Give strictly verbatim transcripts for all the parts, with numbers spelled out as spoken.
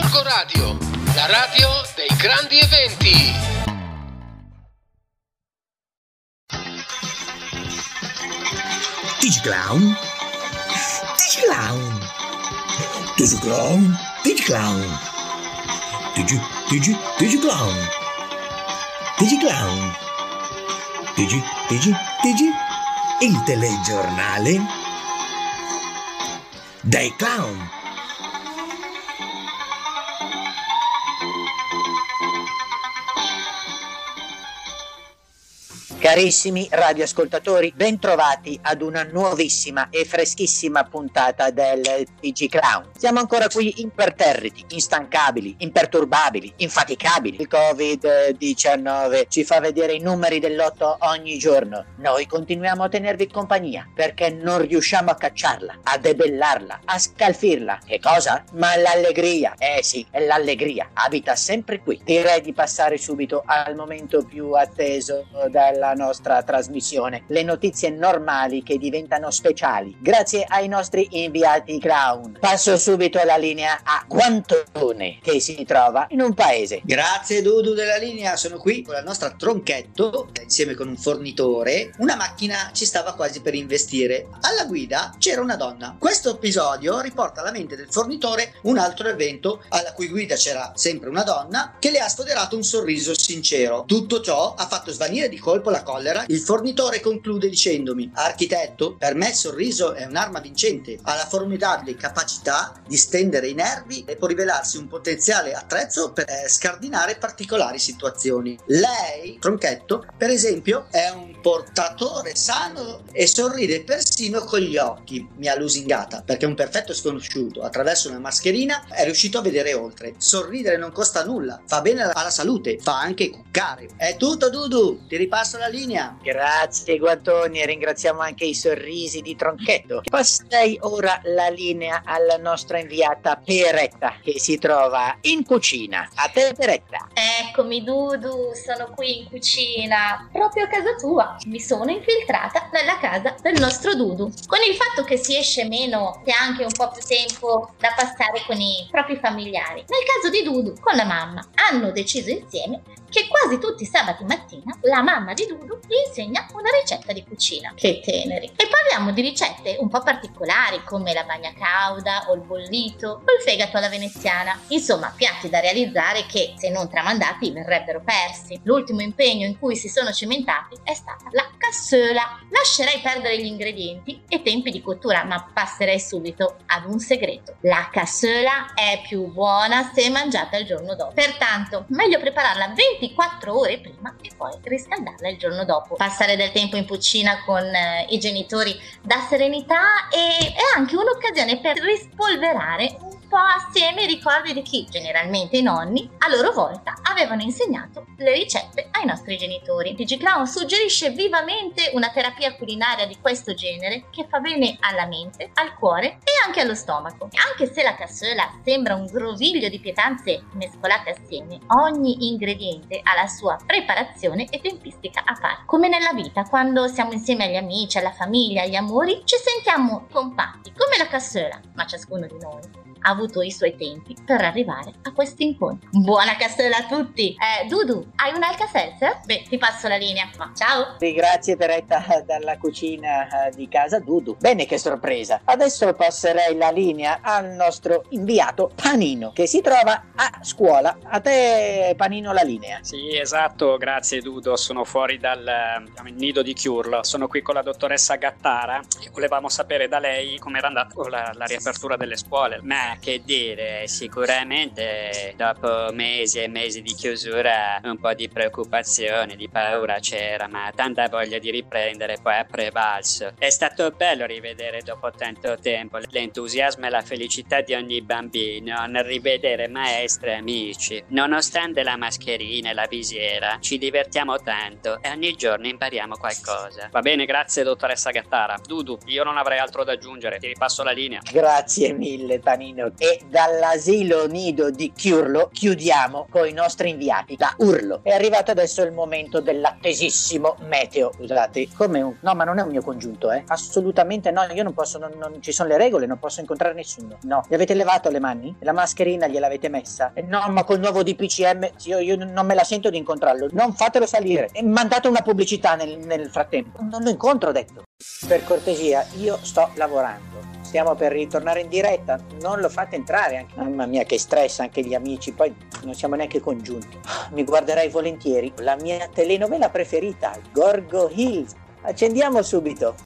Borgo Radio, la radio dei grandi eventi. T G Clown, T G Clown, T G Clown, T G Clown, T G, T G, T G Clown, T G Clown, T G, T G, T G, il telegiornale dei clown. Carissimi radioascoltatori, bentrovati ad una nuovissima e freschissima puntata del T G Clown. Siamo ancora qui imperterriti, instancabili, imperturbabili, infaticabili. Il covid diciannove ci fa vedere i numeri dell'otto ogni giorno. Noi continuiamo a tenervi compagnia perché non riusciamo a cacciarla, a debellarla, a scalfirla. Che cosa? Ma l'allegria, eh sì, l'allegria abita sempre qui. Direi di passare subito al momento più atteso della nostra trasmissione, le notizie normali che diventano speciali grazie ai nostri inviati clown. Passo subito la linea a Guantone, che si trova in un paese. Grazie Dudu della linea, sono qui con la nostra Tronchetto, insieme con un fornitore. Una macchina ci stava quasi per investire, alla guida c'era una donna. Questo episodio riporta alla mente del fornitore un altro evento alla cui guida c'era sempre una donna che le ha sfoderato un sorriso sincero. Tutto ciò ha fatto svanire di colpo la collera. Il fornitore conclude dicendomi: architetto, per me il sorriso è un'arma vincente, ha la formidabile capacità di stendere i nervi e può rivelarsi un potenziale attrezzo per eh, scardinare particolari situazioni. Lei, Tronchetto, per esempio, è un portatore sano e sorride persino con gli occhi. Mi ha lusingata perché un perfetto sconosciuto, attraverso una mascherina, è riuscito a vedere oltre. Sorridere non costa nulla, fa bene alla salute, fa anche cuccare. È tutto, Dudu, ti ripeto. Passo la linea. Grazie Guantoni, e ringraziamo anche i sorrisi di Tronchetto. Passerei ora la linea alla nostra inviata Peretta, che si trova in cucina. A te Peretta. Eccomi Dudu, sono qui in cucina, proprio a casa tua. Mi sono infiltrata nella casa del nostro Dudu. Con il fatto che si esce meno, c'è anche un po' più tempo da passare con i propri familiari. Nel caso di Dudu, con la mamma, hanno deciso insieme che quasi tutti i sabati mattina la mamma di Dudu gli insegna una ricetta di cucina. Che teneri! E parliamo di ricette un po' particolari come la bagna cauda o il bollito o il fegato alla veneziana. Insomma, piatti da realizzare che, se non tramandati, verrebbero persi. L'ultimo impegno in cui si sono cimentati è stata la cassola. Lascerei perdere gli ingredienti e tempi di cottura, ma passerei subito ad un segreto. La cassola è più buona se mangiata il giorno dopo. Pertanto, meglio prepararla ventiquattro ore prima e poi riscaldarla il giorno dopo. Passare del tempo in cucina con eh, i genitori dà serenità e è anche un'occasione per rispolverare un po' assieme i ricordi di chi, generalmente i nonni, a loro volta avevano insegnato le ricette ai nostri genitori. T G Clown suggerisce vivamente una terapia culinaria di questo genere che fa bene alla mente, al cuore e anche allo stomaco. Anche se la cassola sembra un groviglio di pietanze mescolate assieme, ogni ingrediente ha la sua preparazione e tempistica a parte. Come nella vita, quando siamo insieme agli amici, alla famiglia, agli amori, ci sentiamo compatti come la cassola, ma ciascuno di noi ha avuto i suoi tempi per arrivare a questo incontro. Buona cassola a tutti! Eh, Dudu, hai un Alka-Seltzer? Beh, ti passo la linea. Ma ciao! Grazie Peretta dalla cucina di casa Dudu. Bene, che sorpresa! Adesso passerei la linea al nostro inviato Panino, che si trova a scuola. A te Panino la linea. Sì, esatto, grazie Dudu. Sono fuori dal nido di Chiurlo. Sono qui con la dottoressa Gattara e volevamo sapere da lei come era andata la, la riapertura delle scuole. Ma che dire, sicuramente dopo mesi e mesi di chiusura un po' di preoccupazione, di paura c'era, ma tanta voglia di riprendere poi è prevalso. È stato bello rivedere dopo tanto tempo l'entusiasmo e la felicità di ogni bambino nel rivedere maestre e amici. Nonostante la mascherina e la visiera ci divertiamo tanto e ogni giorno impariamo qualcosa. Va bene, grazie dottoressa Gattara. Dudu, io non avrei altro da aggiungere, ti ripasso la linea. Grazie mille Panino. e dall'asilo nido di Chiurlo chiudiamo con i nostri inviati da Urlo. È arrivato adesso il momento dell'attesissimo meteo. Scusate, come un... no, ma non è un mio congiunto, eh? Assolutamente no, io non posso, non, non ci sono le regole, non posso incontrare nessuno. No, gli avete levato le mani? La mascherina gliel'avete messa? Eh, no, ma col nuovo D P C M io, io non me la sento di incontrarlo. Non fatelo salire. E mandate una pubblicità nel, nel frattempo. Non lo incontro, ho detto. Per cortesia, io sto lavorando. Stiamo per ritornare in diretta, non lo fate entrare anche. Mamma mia che stress, anche gli amici, poi non siamo neanche congiunti. Mi guarderai volentieri la mia telenovela preferita, Borgo Radio. Accendiamo subito.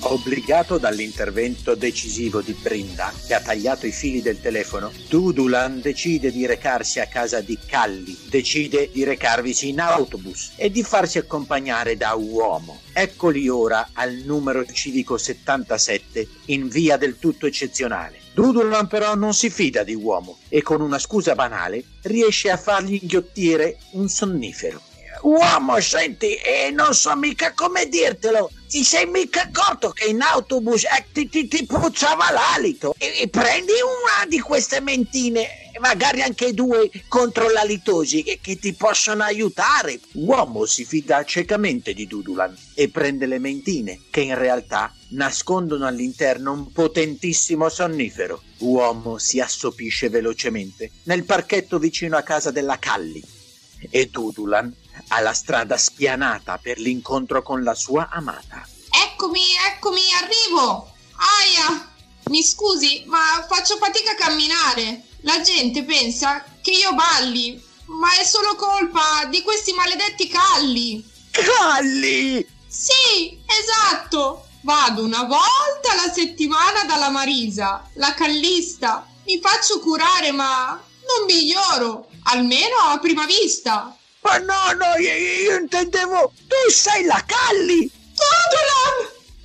Obbligato dall'intervento decisivo di Brinda, che ha tagliato i fili del telefono, Dudulan decide di recarsi a casa di Calli, decide di recarvisi in autobus e di farsi accompagnare da uomo. Eccoli ora al numero civico settantasette, in via del tutto eccezionale. Dudulan però non si fida di uomo e con una scusa banale riesce a fargli inghiottire un sonnifero. Uomo, senti, e non so mica come dirtelo, ti sei mica accorto che in autobus eh, ti, ti, ti puzzava l'alito? E, e prendi una di queste mentine, magari anche due, contro l'alitosi, che, che ti possono aiutare. Uomo si fida ciecamente di Dudulan e prende le mentine, che in realtà nascondono all'interno un potentissimo sonnifero. Uomo si assopisce velocemente nel parchetto vicino a casa della Calli e Dudulan ha la strada spianata per l'incontro con la sua amata. Eccomi, eccomi, arrivo! Aia, mi scusi, ma faccio fatica a camminare. La gente pensa che io balli, ma è solo colpa di questi maledetti Calli. Calli? Sì, esatto. Vado una volta alla settimana dalla Marisa, la callista. Mi faccio curare, ma non miglioro, almeno a prima vista. Ma no, no, io, io intendevo, tu sei la Calli! Dudulan!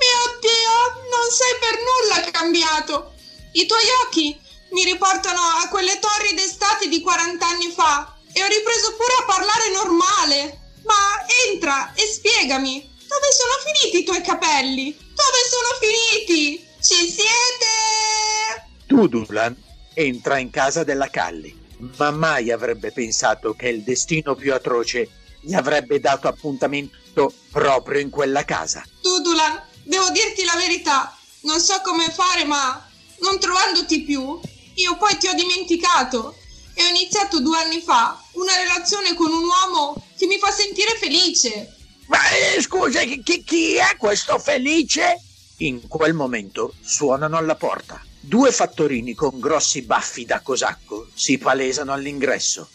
Mio Dio, non sei per nulla cambiato! I tuoi occhi mi riportano a quelle torri d'estate di quaranta anni fa e ho ripreso pure a parlare normale! Ma entra e spiegami, dove sono finiti i tuoi capelli? Dove sono finiti? Ci siete? Dudulan entra in casa della Calli. Ma mai avrebbe pensato che il destino più atroce gli avrebbe dato appuntamento proprio in quella casa. Dudulan, devo dirti la verità, non so come fare, ma non trovandoti più, io poi ti ho dimenticato e ho iniziato due anni fa una relazione con un uomo che mi fa sentire felice. Ma eh, scusa, chi, chi è questo felice? In quel momento suonano alla porta. Due fattorini con grossi baffi da cosacco si palesano all'ingresso.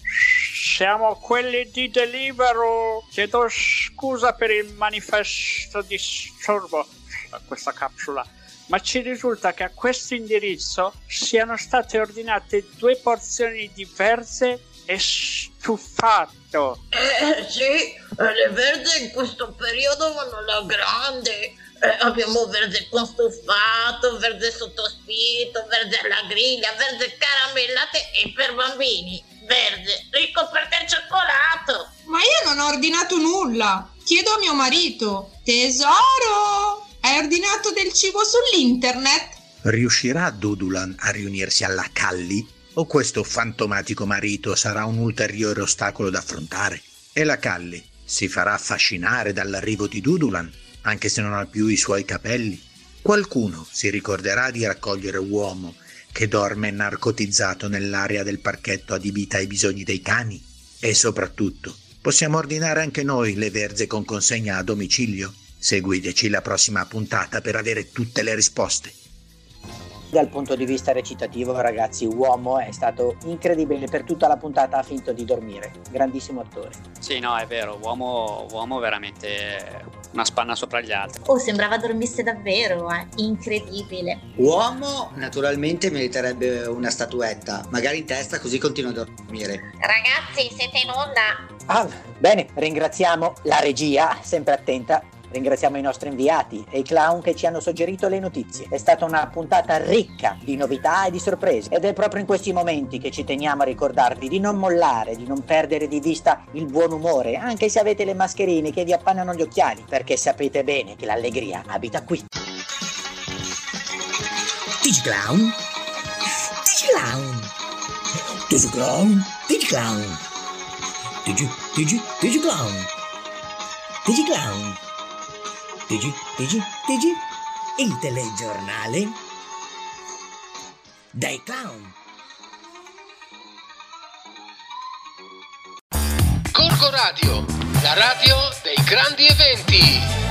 Siamo quelli di Deliveroo. Chiedo scusa per il manifesto disturbo a questa capsula, ma ci risulta che a questo indirizzo siano state ordinate due porzioni diverse e stufato. Eh sì, le verde in questo periodo vanno alla grande. Eh, abbiamo verde con stufato, verde sottospinto, verde alla griglia, verde caramellate e per bambini, verde ricoperte al cioccolato. Ma io non ho ordinato nulla, chiedo a mio marito. Tesoro, hai ordinato del cibo sull'internet? Riuscirà Dudulan a riunirsi alla Calli o questo fantomatico marito sarà un ulteriore ostacolo da affrontare? E la Calli si farà affascinare dall'arrivo di Dudulan, anche se non ha più i suoi capelli? Qualcuno si ricorderà di raccogliere uomo che dorme narcotizzato nell'area del parchetto adibita ai bisogni dei cani? E soprattutto, possiamo ordinare anche noi le verze con consegna a domicilio? Seguiteci la prossima puntata per avere tutte le risposte. Dal punto di vista recitativo, ragazzi, uomo è stato incredibile per tutta la puntata, ha finto di dormire. Grandissimo attore. Sì, no, è vero, uomo, uomo veramente una spanna sopra gli altri. Oh, sembrava dormisse davvero, eh? Incredibile. Uomo naturalmente meriterebbe una statuetta, magari in testa, così continua a dormire. Ragazzi, siete in onda. Ah, bene, ringraziamo la regia, sempre attenta. Ringraziamo i nostri inviati e i clown che ci hanno suggerito le notizie. È stata una puntata ricca di novità e di sorprese, ed è proprio in questi momenti che ci teniamo a ricordarvi di non mollare, di non perdere di vista il buon umore, anche se avete le mascherine che vi appannano gli occhiali, perché sapete bene che l'allegria abita qui. ti gi Clown, ti gi Clown, ti gi Clown, ti gi Clown, ti gi, ti gi, ti gi Clown, ti gi Clown, ti gi, ti gi, ti gi, il telegiornale dai clown. Borgo Radio, la radio dei grandi eventi.